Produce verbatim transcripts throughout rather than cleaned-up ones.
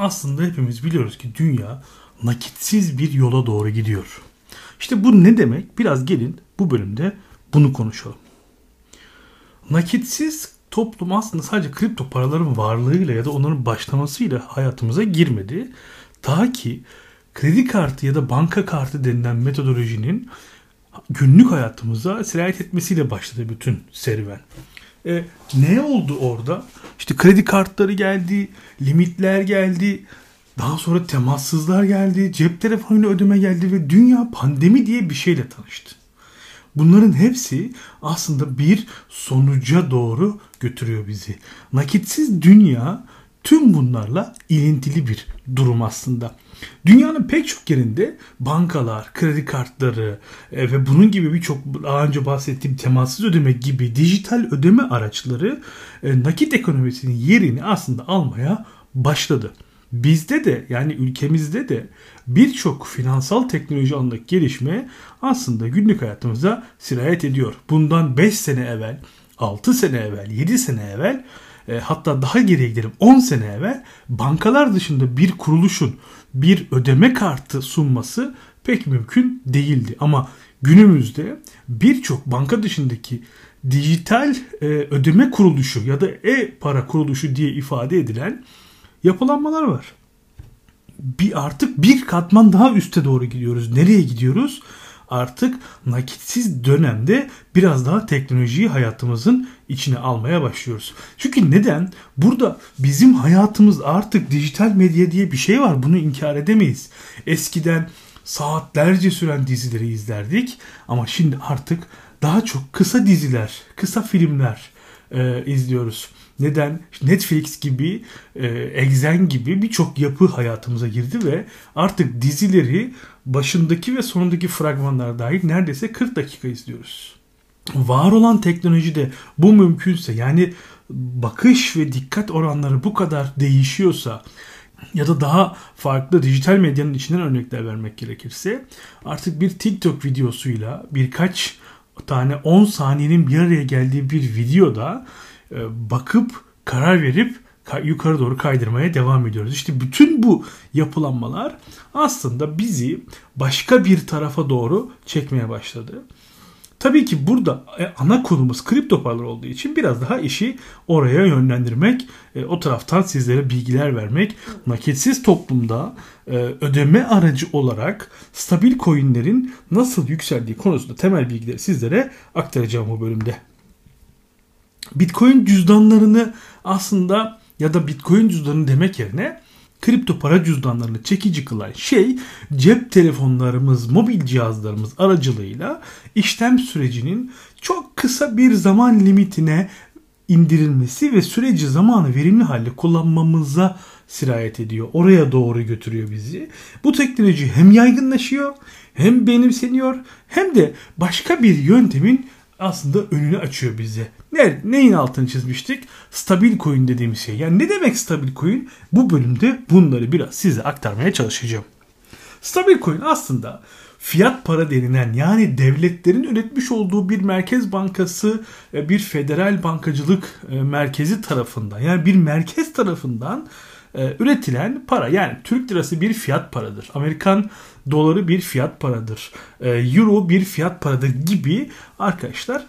aslında hepimiz biliyoruz ki dünya nakitsiz bir yola doğru gidiyor. İşte bu ne demek? Biraz gelin bu bölümde bunu konuşalım. Nakitsiz toplum aslında sadece kripto paraların varlığıyla ya da onların başlamasıyla hayatımıza girmedi. Ta ki kredi kartı ya da banka kartı denilen metodolojinin günlük hayatımıza sirayet etmesiyle başladı bütün serüven. E, ne oldu orada? İşte kredi kartları geldi, limitler geldi, daha sonra temassızlar geldi, cep telefonuyla ödeme geldi ve dünya pandemi diye bir şeyle tanıştı. Bunların hepsi aslında bir sonuca doğru götürüyor bizi. Nakitsiz dünya tüm bunlarla ilintili bir durum aslında. Dünyanın pek çok yerinde bankalar, kredi kartları e, ve bunun gibi birçok daha önce bahsettiğim temassız ödeme gibi dijital ödeme araçları e, nakit ekonomisinin yerini aslında almaya başladı. Bizde de yani ülkemizde de birçok finansal teknoloji alanındaki gelişme aslında günlük hayatımıza sirayet ediyor. Bundan beş sene evvel, altı sene evvel, yedi sene evvel e, hatta daha geriye gidelim on sene evvel bankalar dışında bir kuruluşun bir ödeme kartı sunması pek mümkün değildi. Ama günümüzde birçok banka dışındaki dijital e, ödeme kuruluşu ya da e-para kuruluşu diye ifade edilen yapılanmalar var. Bir artık bir katman daha üste doğru gidiyoruz. Nereye gidiyoruz? Artık nakitsiz dönemde biraz daha teknolojiyi hayatımızın içine almaya başlıyoruz. Çünkü neden? Burada bizim hayatımız artık dijital medya diye bir şey var. Bunu inkar edemeyiz. Eskiden saatlerce süren dizileri izlerdik ama şimdi artık daha çok kısa diziler, kısa filmler e, izliyoruz. Neden? Netflix gibi, e, Exen gibi birçok yapı hayatımıza girdi ve artık dizileri başındaki ve sonundaki fragmanlar dahil neredeyse kırk dakika izliyoruz. Var olan teknolojide bu mümkünse, yani bakış ve dikkat oranları bu kadar değişiyorsa ya da daha farklı dijital medyanın içinden örnekler vermek gerekirse artık bir TikTok videosuyla birkaç tane on saniyenin bir araya geldiği bir videoda bakıp, karar verip yukarı doğru kaydırmaya devam ediyoruz. İşte bütün bu yapılanmalar aslında bizi başka bir tarafa doğru çekmeye başladı. Tabii ki burada ana konumuz kripto paralar olduğu için biraz daha işi oraya yönlendirmek, o taraftan sizlere bilgiler vermek, nakitsiz toplumda ödeme aracı olarak stabil coinlerin nasıl yükseldiği konusunda temel bilgileri sizlere aktaracağım bu bölümde. Bitcoin cüzdanlarını aslında ya da Bitcoin cüzdanı demek yerine kripto para cüzdanlarını çekici kılan şey cep telefonlarımız, mobil cihazlarımız aracılığıyla işlem sürecinin çok kısa bir zaman limitine indirilmesi ve süreci zamanı verimli halde kullanmamıza sirayet ediyor. Oraya doğru götürüyor bizi. Bu teknoloji hem yaygınlaşıyor, hem benimseniyor, hem de başka bir yöntemin aslında önünü açıyor bize. Ne, neyin altını çizmiştik? Stabil coin dediğimiz şey. Yani ne demek stabil coin? Bu bölümde bunları biraz size aktarmaya çalışacağım. Stabil coin aslında fiyat para denilen, yani devletlerin üretmiş olduğu bir merkez bankası, bir federal bankacılık merkezi tarafından, yani bir merkez tarafından üretilen para. Yani Türk lirası bir fiyat paradır. Amerikan doları bir fiyat paradır. Euro bir fiyat paradır gibi arkadaşlar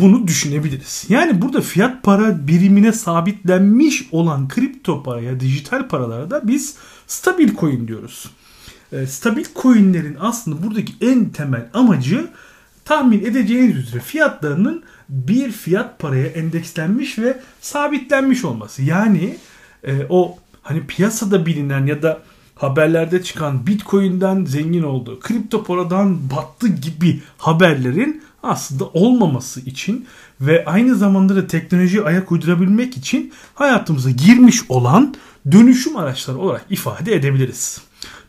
bunu düşünebiliriz. Yani burada fiyat para birimine sabitlenmiş olan kripto paraya, dijital paralara da biz stabil coin diyoruz. Stabil coinlerin aslında buradaki en temel amacı, tahmin edeceğiniz üzere, fiyatlarının bir fiyat paraya endekslenmiş ve sabitlenmiş olması. Yani o hani piyasada bilinen ya da haberlerde çıkan Bitcoin'den zengin oldu, kripto paradan battı gibi haberlerin aslında olmaması için ve aynı zamanda da teknolojiye ayak uydurabilmek için hayatımıza girmiş olan dönüşüm araçları olarak ifade edebiliriz.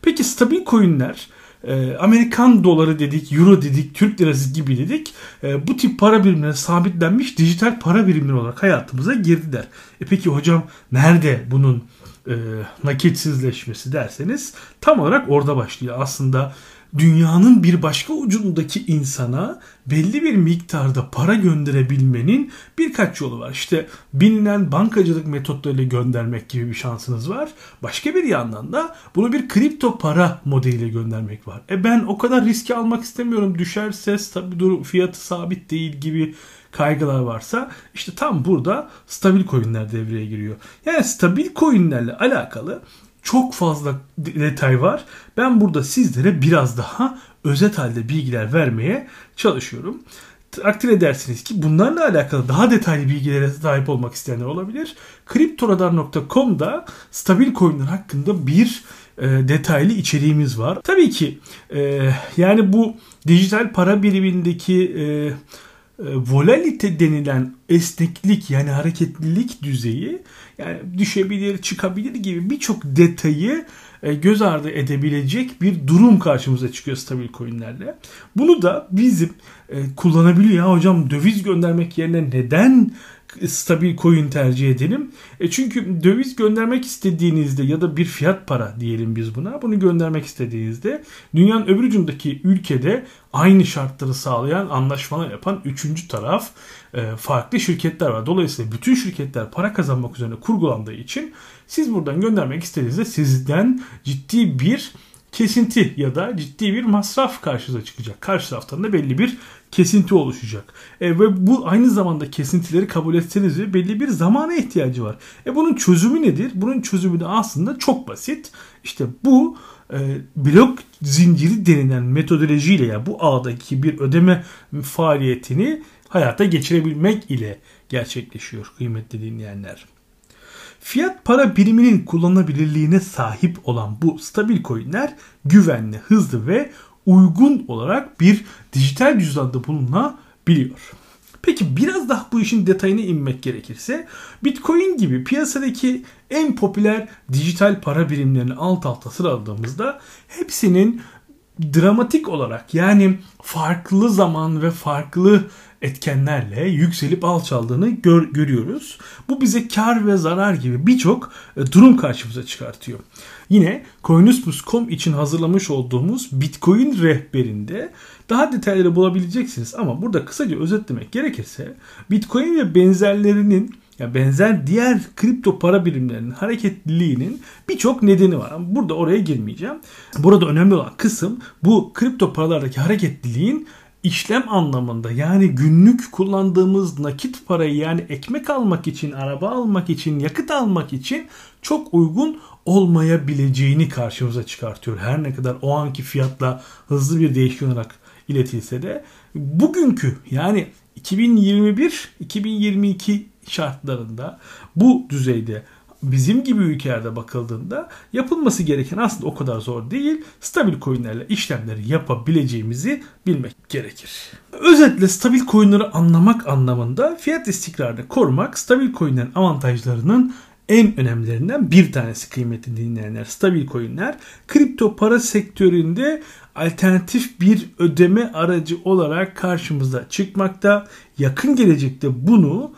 Peki stabil coinler, e, Amerikan doları dedik, euro dedik, Türk lirası gibi dedik, e, bu tip para birimlerine sabitlenmiş dijital para birimleri olarak hayatımıza girdiler. E peki hocam nerede bunun E, nakitsizleşmesi derseniz tam olarak orada başlıyor. Aslında dünyanın bir başka ucundaki insana belli bir miktarda para gönderebilmenin birkaç yolu var. İşte bilinen bankacılık metotlarıyla göndermek gibi bir şansınız var. Başka bir yandan da bunu bir kripto para modeliyle göndermek var. E ben o kadar riski almak istemiyorum. Düşerse tabii dur, fiyatı sabit değil gibi kaygılar varsa işte tam burada stabil coinler devreye giriyor. Yani stabil coinlerle alakalı çok fazla detay var. Ben burada sizlere biraz daha özet halde bilgiler vermeye çalışıyorum. Takdir edersiniz ki bunlarla alakalı daha detaylı bilgilere sahip olmak isteyenler olabilir. kriptoradar nokta com'da stabil coinler hakkında bir e, detaylı içeriğimiz var. Tabii ki e, yani bu dijital para birimindeki e, volalite denilen esneklik, yani hareketlilik düzeyi, yani düşebilir çıkabilir gibi birçok detayı göz ardı edebilecek bir durum karşımıza çıkıyor stabil coinlerle. Bunu da bizim kullanabiliyor. Ya hocam döviz göndermek yerine neden stabil coin tercih edelim? E çünkü döviz göndermek istediğinizde ya da bir fiyat para diyelim biz buna. Bunu göndermek istediğinizde dünyanın öbür ucundaki ülkede aynı şartları sağlayan, anlaşmalar yapan üçüncü taraf e, farklı şirketler var. Dolayısıyla bütün şirketler para kazanmak üzerine kurgulandığı için siz buradan göndermek istediğinizde sizden ciddi bir kesinti ya da ciddi bir masraf karşınıza çıkacak. Karşı taraftan da belli bir kesinti oluşacak. E, ve bu aynı zamanda kesintileri kabul etseniz de belli bir zamana ihtiyacı var. E, bunun çözümü nedir? Bunun çözümü de aslında çok basit. İşte bu e, blok zinciri denilen metodolojiyle, ya yani bu ağdaki bir ödeme faaliyetini hayata geçirebilmek ile gerçekleşiyor kıymetli dinleyenler. Fiyat para biriminin kullanılabilirliğine sahip olan bu stabil coinler güvenli, hızlı ve uygun olarak bir dijital cüzdanda bulunabiliyor. Peki biraz daha bu işin detayına inmek gerekirse Bitcoin gibi piyasadaki en popüler dijital para birimlerini alt alta sıraladığımızda hepsinin dramatik olarak, yani farklı zaman ve farklı etkenlerle yükselip alçaldığını gör, görüyoruz. Bu bize kar ve zarar gibi birçok durum karşımıza çıkartıyor. Yine Coinmus nokta com için hazırlamış olduğumuz Bitcoin rehberinde daha detayları bulabileceksiniz. Ama burada kısaca özetlemek gerekirse Bitcoin ve benzerlerinin, ya benzer diğer kripto para birimlerinin hareketliliğinin birçok nedeni var. Ama burada oraya girmeyeceğim. Burada önemli olan kısım bu kripto paralardaki hareketliliğin İşlem anlamında, yani günlük kullandığımız nakit parayı, yani ekmek almak için, araba almak için, yakıt almak için çok uygun olmayabileceğini karşımıza çıkartıyor. Her ne kadar o anki fiyatla hızlı bir değişken olarak iletilse de bugünkü, yani iki bin yirmi bir iki bin yirmi iki şartlarında bu düzeyde bizim gibi ülkelerde bakıldığında yapılması gereken aslında o kadar zor değil. Stabil coinlerle işlemleri yapabileceğimizi bilmek gerekir. Özetle stabil coinleri anlamak anlamında fiyat istikrarını korumak stabil coinlerin avantajlarının en önemlilerinden bir tanesi kıymetli dinleyenler. Stabil coinler kripto para sektöründe alternatif bir ödeme aracı olarak karşımıza çıkmakta. Yakın gelecekte bunu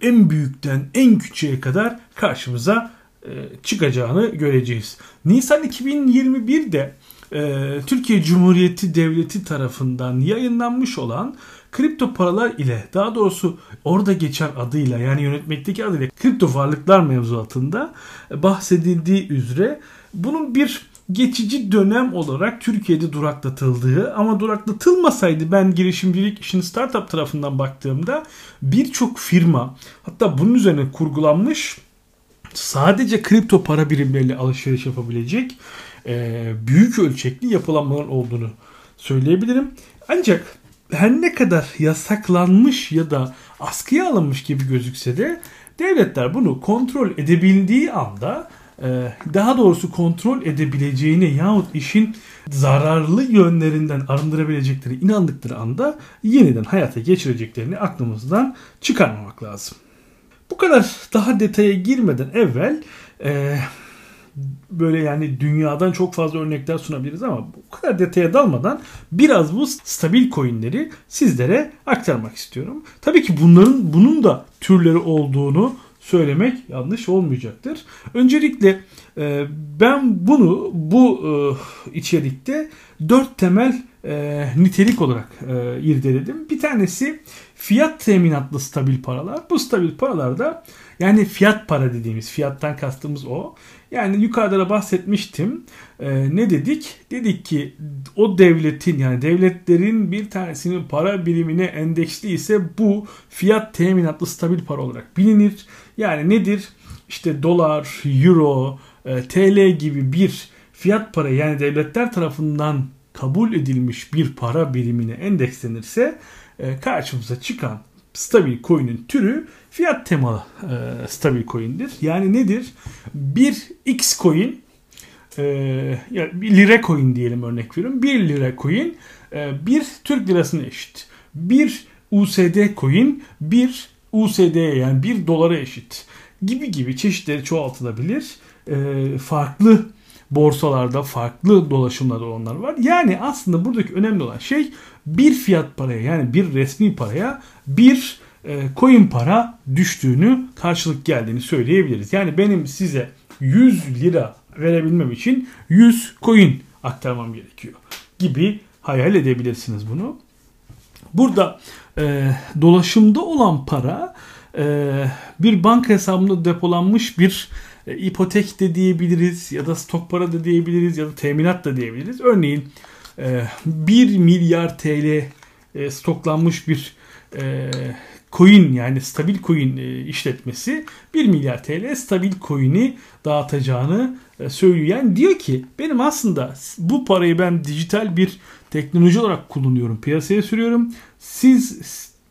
en büyükten en küçüğe kadar karşımıza e, çıkacağını göreceğiz. Nisan iki bin yirmi bir'de e, Türkiye Cumhuriyeti Devleti tarafından yayınlanmış olan kripto paralar ile, daha doğrusu orada geçen adıyla, yani yönetmekteki adıyla kripto varlıklar mevzuatında bahsedildiği üzere bunun bir geçici dönem olarak Türkiye'de duraklatıldığı, ama duraklatılmasaydı ben girişimcilik işini startup tarafından baktığımda birçok firma, hatta bunun üzerine kurgulanmış, sadece kripto para birimleriyle alışveriş yapabilecek e, büyük ölçekli yapılanmaların olduğunu söyleyebilirim. Ancak her ne kadar yasaklanmış ya da askıya alınmış gibi gözükse de devletler bunu kontrol edebildiği anda, daha doğrusu kontrol edebileceğine yahut işin zararlı yönlerinden arındırabilecekleri inandıkları anda yeniden hayata geçireceklerini aklımızdan çıkarmamak lazım. Bu kadar daha detaya girmeden evvel e, böyle yani dünyadan çok fazla örnekler sunabiliriz ama bu kadar detaya dalmadan biraz bu stabil coinleri sizlere aktarmak istiyorum. Tabii ki bunların bunun da türleri olduğunu söylemek yanlış olmayacaktır. Öncelikle e, ben bunu bu e, içerikte dört temel e, nitelik olarak e, irdeledim. Bir tanesi fiyat teminatlı stabil paralar. Bu stabil paralarda, yani fiyat para dediğimiz, fiyattan kastımız o. Yani yukarıda da bahsetmiştim. Ee, ne dedik? Dedik ki o devletin, yani devletlerin bir tanesinin para birimine endeksli ise bu fiyat teminatlı stabil para olarak bilinir. Yani nedir? İşte dolar, euro, e, T L gibi bir fiyat parayı, yani devletler tarafından kabul edilmiş bir para birimine endekslenirse e, karşımıza çıkan stabil coin'in türü fiyat temalı e, stabil coin'dir. Yani nedir? Bir X coin, e, ya bir lira coin diyelim, örnek veriyorum. Bir lira coin e, bir Türk lirasına eşit. Bir U S D coin bir U S D'ye, yani bir dolara eşit. Gibi gibi çeşitleri çoğaltılabilir. E, farklı borsalarda, farklı dolaşımlarda olanlar var. Yani aslında buradaki önemli olan şey bir fiyat paraya, yani bir resmi paraya bir e, coin para düştüğünü, karşılık geldiğini söyleyebiliriz. Yani benim size yüz lira verebilmem için yüz coin aktarmam gerekiyor gibi hayal edebilirsiniz bunu. Burada e, dolaşımda olan para e, bir banka hesabında depolanmış bir E, ipotek de diyebiliriz, ya da stok para da diyebiliriz, ya da teminat da diyebiliriz. Örneğin e, bir milyar T L e, stoklanmış bir e, coin, yani stabil coin e, işletmesi bir milyar T L stabil coin'i dağıtacağını e, söylüyor. Yani diyor ki benim aslında bu parayı ben dijital bir teknoloji olarak kullanıyorum, piyasaya sürüyorum. Siz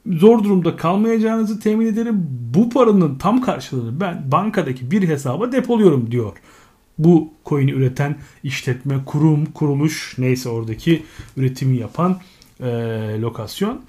zor durumda kalmayacağınızı temin ederim. Bu paranın tam karşılığını ben bankadaki bir hesaba depoluyorum diyor. Bu coin'i üreten işletme, kurum, kuruluş, neyse oradaki üretimi yapan e, lokasyon.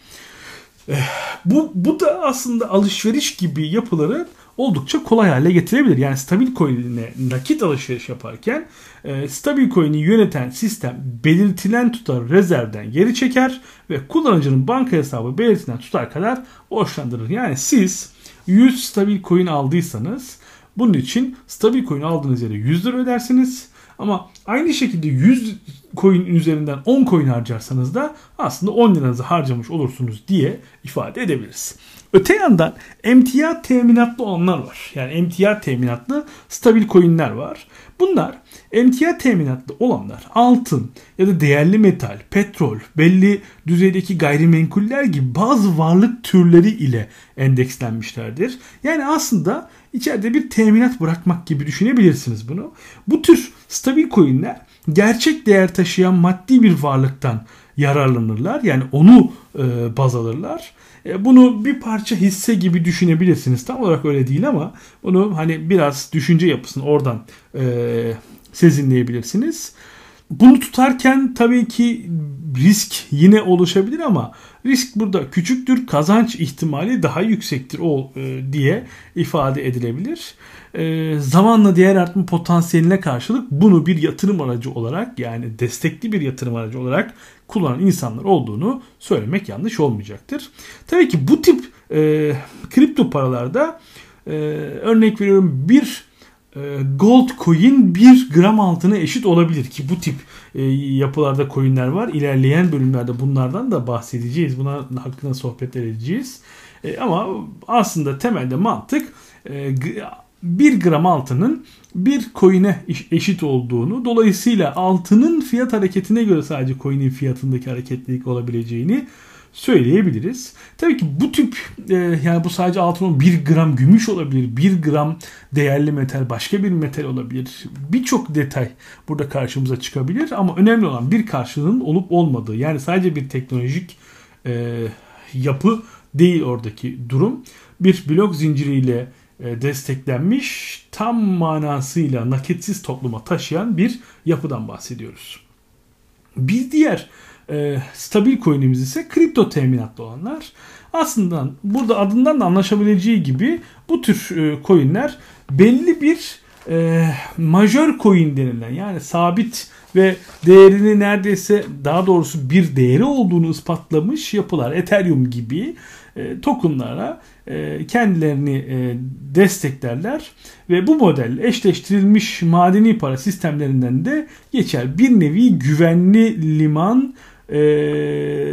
E, bu, bu da aslında alışveriş gibi yapıları oldukça kolay hale getirebilir. Yani stabil coin'e nakit alışveriş yaparken e, stabil coin'i yöneten sistem belirtilen tutarı rezervden geri çeker ve kullanıcının banka hesabı belirtilen tutar kadar borçlandırır. Yani siz yüz stabil coin aldıysanız bunun için stabil coin aldığınız yere yüz lira ödersiniz. Ama aynı şekilde yüz coin üzerinden on coin harcarsanız da aslında on liranızı harcamış olursunuz diye ifade edebiliriz. Öte yandan emtia teminatlı olanlar var. Yani emtia teminatlı stabil coin'ler var. Bunlar emtia teminatlı olanlar altın ya da değerli metal, petrol, belli düzeydeki gayrimenkuller gibi bazı varlık türleri ile endekslenmişlerdir. Yani aslında içeride bir teminat bırakmak gibi düşünebilirsiniz bunu. Bu tür stabil coin'ler gerçek değer taşıyan maddi bir varlıktan yararlanırlar. Yani onu e, baz alırlar. E, bunu bir parça hisse gibi düşünebilirsiniz. Tam olarak öyle değil ama bunu hani biraz düşünce yapısını oradan e, sezinleyebilirsiniz. Bunu tutarken tabii ki risk yine oluşabilir ama risk burada küçüktür, kazanç ihtimali daha yüksektir o e, diye ifade edilebilir. E, zamanla değer artma potansiyeline karşılık bunu bir yatırım aracı olarak, yani destekli bir yatırım aracı olarak kullanan insanlar olduğunu söylemek yanlış olmayacaktır. Tabii ki bu tip e, kripto paralarda e, örnek veriyorum bir gold coin bir gram altına eşit olabilir ki bu tip yapılarda coinler var. İlerleyen bölümlerde bunlardan da bahsedeceğiz. Buna hakkında sohbet edeceğiz. Ama aslında temelde mantık bir gram altının bir coin'e eşit olduğunu, dolayısıyla altının fiyat hareketine göre sadece coin'in fiyatındaki hareketlilik olabileceğini söyleyebiliriz. Tabii ki bu tip e, yani bu sadece altın, bir gram gümüş olabilir, bir gram değerli metal, başka bir metal olabilir. Birçok detay burada karşımıza çıkabilir ama önemli olan bir karşılığının olup olmadığı. Yani sadece bir teknolojik e, yapı değil oradaki durum. Bir blok zinciriyle e, desteklenmiş, tam manasıyla nakitsiz topluma taşıyan bir yapıdan bahsediyoruz. Bir diğer stabil coin'imiz ise kripto teminatlı olanlar. Aslında burada adından da anlaşabileceği gibi bu tür coin'ler belli bir e, majör coin denilen, yani sabit ve değerini neredeyse, daha doğrusu bir değeri olduğunu ispatlamış yapılar. Ethereum gibi tokenlara kendilerini desteklerler ve bu model eşleştirilmiş madeni para sistemlerinden de geçer. Bir nevi güvenli liman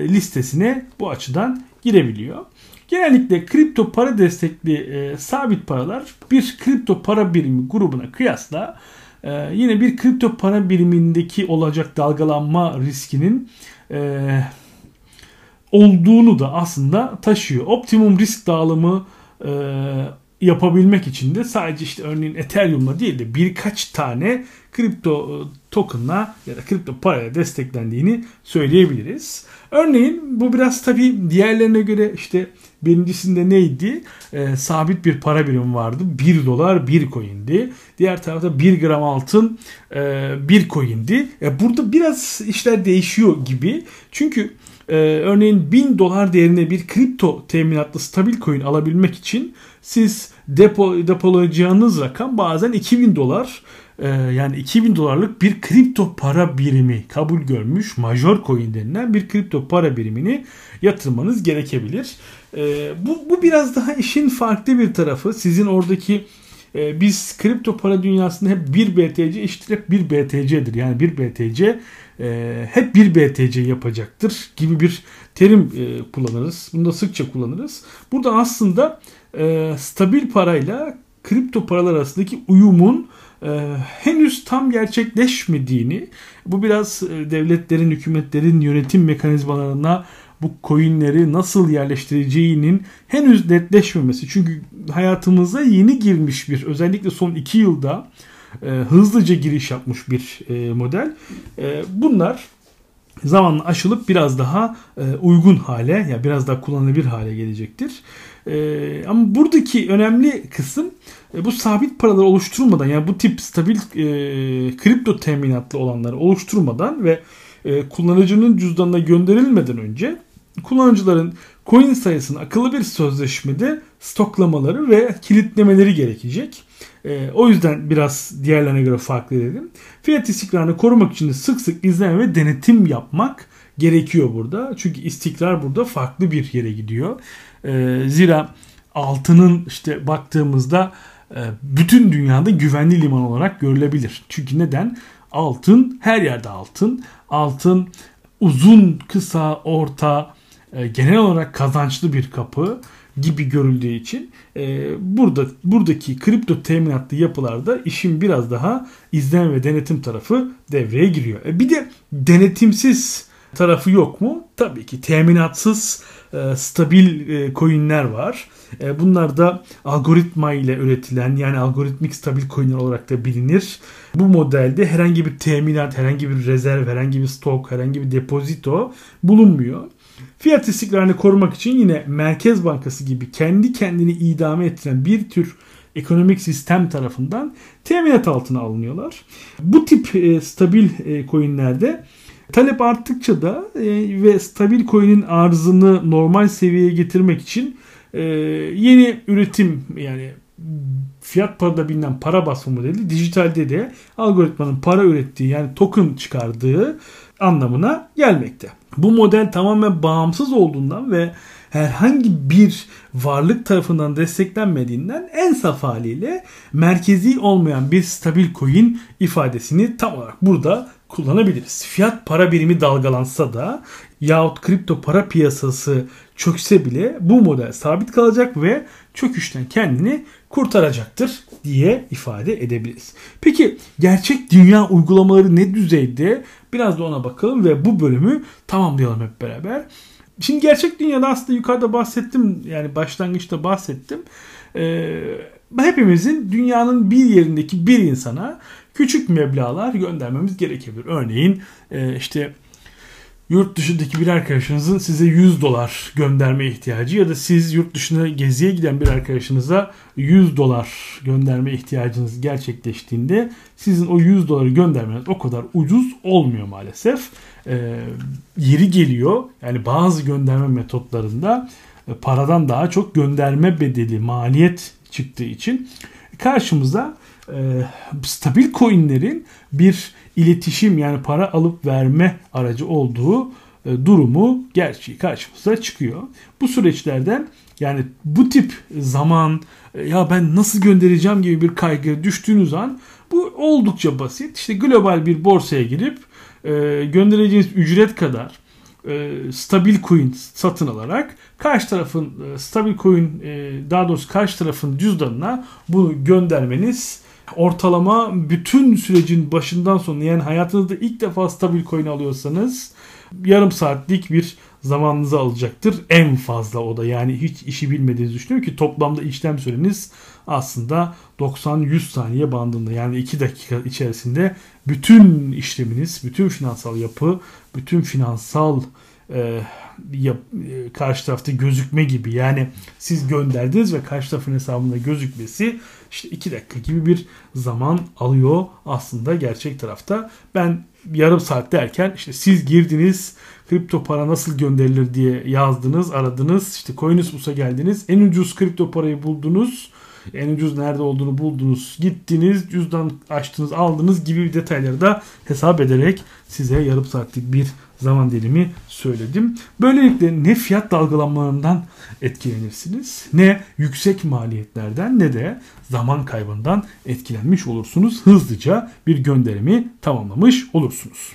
listesine bu açıdan girebiliyor. Genellikle kripto para destekli e, sabit paralar bir kripto para birimi grubuna kıyasla e, yine bir kripto para birimindeki olacak dalgalanma riskinin e, olduğunu da aslında taşıyor. Optimum risk dağılımı e, yapabilmek için de sadece işte örneğin Ethereum'la değil de birkaç tane kripto token'la ya da kripto paraya desteklendiğini söyleyebiliriz. Örneğin bu biraz tabii diğerlerine göre işte birincisinde neydi? E, sabit bir para birimi vardı. bir dolar bir coin'di. Diğer tarafta bir gram altın e, bir coin'di. E, burada biraz işler değişiyor gibi. Çünkü e, örneğin bin dolar değerine bir kripto teminatlı stabil coin alabilmek için siz depo, depolayacağınız rakam bazen iki bin dolar, e, yani iki bin dolarlık bir kripto para birimi kabul görmüş major coin denilen bir kripto para birimini yatırmanız gerekebilir. E, bu, bu biraz daha işin farklı bir tarafı. Sizin oradaki e, biz kripto para dünyasında hep bir B T C eşittir hep bir B T C'dir. Yani bir B T C e, hep bir B T C yapacaktır gibi bir terim e, kullanırız. Bunu da sıkça kullanırız. Burada aslında E, stabil parayla kripto paralar arasındaki uyumun e, henüz tam gerçekleşmediğini, bu biraz e, devletlerin, hükümetlerin yönetim mekanizmalarına bu coinleri nasıl yerleştireceğinin henüz netleşmemesi. Çünkü hayatımıza yeni girmiş bir, özellikle son iki yılda e, hızlıca giriş yapmış bir e, model. E, bunlar zamanla aşılıp biraz daha e, uygun hale, ya yani biraz daha kullanılabilir hale gelecektir. Ee, ama buradaki önemli kısım e, bu sabit paraları oluşturmadan, yani bu tip stabil e, kripto teminatlı olanları oluşturmadan ve e, kullanıcının cüzdanına gönderilmeden önce kullanıcıların coin sayısını akıllı bir sözleşmede stoklamaları ve kilitlemeleri gerekecek. E, o yüzden biraz diğerlerine göre farklı dedim. Fiyat istikrarını korumak için de sık sık izleme ve denetim yapmak gerekiyor burada. Çünkü istikrar burada farklı bir yere gidiyor. Zira altının işte baktığımızda bütün dünyada güvenli liman olarak görülebilir. Çünkü neden? Altın her yerde altın. Altın uzun, kısa, orta, genel olarak kazançlı bir kapı gibi görüldüğü için burada buradaki kripto teminatlı yapılarda işin biraz daha izleme ve denetim tarafı devreye giriyor. Bir de denetimsiz tarafı yok mu? Tabii ki teminatsız e, stabil e, coinler var. E, bunlar da algoritma ile üretilen, yani algoritmik stabil coinler olarak da bilinir. Bu modelde herhangi bir teminat, herhangi bir rezerv, herhangi bir stok, herhangi bir depozito bulunmuyor. Fiyat istikrarını korumak için yine Merkez Bankası gibi kendi kendini idame ettiren bir tür ekonomik sistem tarafından teminat altına alınıyorlar. Bu tip e, stabil e, coinlerde talep arttıkça da e, ve stabil coin'in arzını normal seviyeye getirmek için e, yeni üretim, yani fiyat parada bilinen para basma modeli dijitalde de algoritmanın para ürettiği, yani token çıkardığı anlamına gelmekte. Bu model tamamen bağımsız olduğundan ve herhangi bir varlık tarafından desteklenmediğinden en saf haliyle merkezi olmayan bir stabil coin ifadesini tam olarak burada kullanabiliriz. Fiyat para birimi dalgalansa da yahut kripto para piyasası çökse bile bu model sabit kalacak ve çöküşten kendini kurtaracaktır diye ifade edebiliriz. Peki gerçek dünya uygulamaları ne düzeyde? Biraz da ona bakalım ve bu bölümü tamamlayalım hep beraber. Şimdi gerçek dünyada aslında yukarıda bahsettim, yani başlangıçta bahsettim. Ee, hepimizin dünyanın bir yerindeki bir insana küçük meblağlar göndermemiz gerekebilir. Örneğin e, işte yurt dışındaki bir arkadaşınızın size yüz dolar göndermeye ihtiyacı ya da siz yurt dışına geziye giden bir arkadaşınıza yüz dolar göndermeye ihtiyacınız gerçekleştiğinde sizin o yüz doları göndermeniz o kadar ucuz olmuyor maalesef. E, yeri geliyor, yani bazı gönderme metotlarında e, paradan daha çok gönderme bedeli, maliyet çıktığı için karşımıza e, stabil coinlerin bir iletişim, yani para alıp verme aracı olduğu durumu, gerçeği karşımıza çıkıyor. Bu süreçlerden, yani bu tip zaman, ya ben nasıl göndereceğim gibi bir kaygı düştüğünüz an bu oldukça basit. İşte global bir borsaya girip e, göndereceğiniz ücret kadar e, stabil coin satın alarak karşı tarafın e, stabil coin e, daha doğrusu karşı tarafın cüzdanına bunu göndermeniz, ortalama bütün sürecin başından sonuna, yani hayatınızda ilk defa stabil coin alıyorsanız yarım saatlik bir zamanınızı alacaktır. En fazla o da, yani hiç işi bilmediğinizi düşünüyorum ki toplamda işlem süreniz aslında doksan yüz saniye bandında. Yani iki dakika içerisinde bütün işleminiz, bütün finansal yapı, bütün finansal e, yap, e, karşı tarafta gözükme gibi. Yani siz gönderdiniz ve karşı tarafın hesabında gözükmesi işte iki dakika gibi bir zaman alıyor aslında gerçek tarafta. Ben yarım saat derken işte siz girdiniz, kripto para nasıl gönderilir diye yazdınız, aradınız, işte Coinmus'a geldiniz, en ucuz kripto parayı buldunuz, en ucuz nerede olduğunu buldunuz, gittiniz, cüzdan açtınız, aldınız gibi detayları da hesap ederek size yarım saatlik bir zaman dilimi söyledim. Böylelikle ne fiyat dalgalanmalarından etkilenirsiniz, ne yüksek maliyetlerden, ne de zaman kaybından etkilenmiş olursunuz. Hızlıca bir gönderimi tamamlamış olursunuz.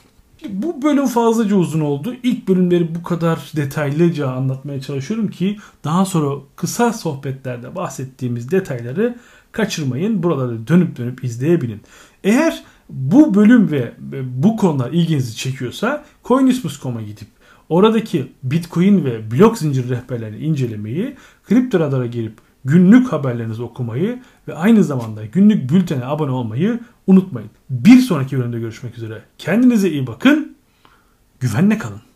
Bu bölüm fazlaca uzun oldu. İlk bölümleri bu kadar detaylıca anlatmaya çalışıyorum ki daha sonra kısa sohbetlerde bahsettiğimiz detayları kaçırmayın. Buraları dönüp dönüp izleyebilin. Eğer bu bölüm ve bu konular ilginizi çekiyorsa Coinmus nokta com'a gidip oradaki Bitcoin ve blok zincir rehberlerini incelemeyi, Kripto Radar'a girip günlük haberlerinizi okumayı ve aynı zamanda günlük bültene abone olmayı unutmayın. Bir sonraki bölümde görüşmek üzere. Kendinize iyi bakın. Güvenle kalın.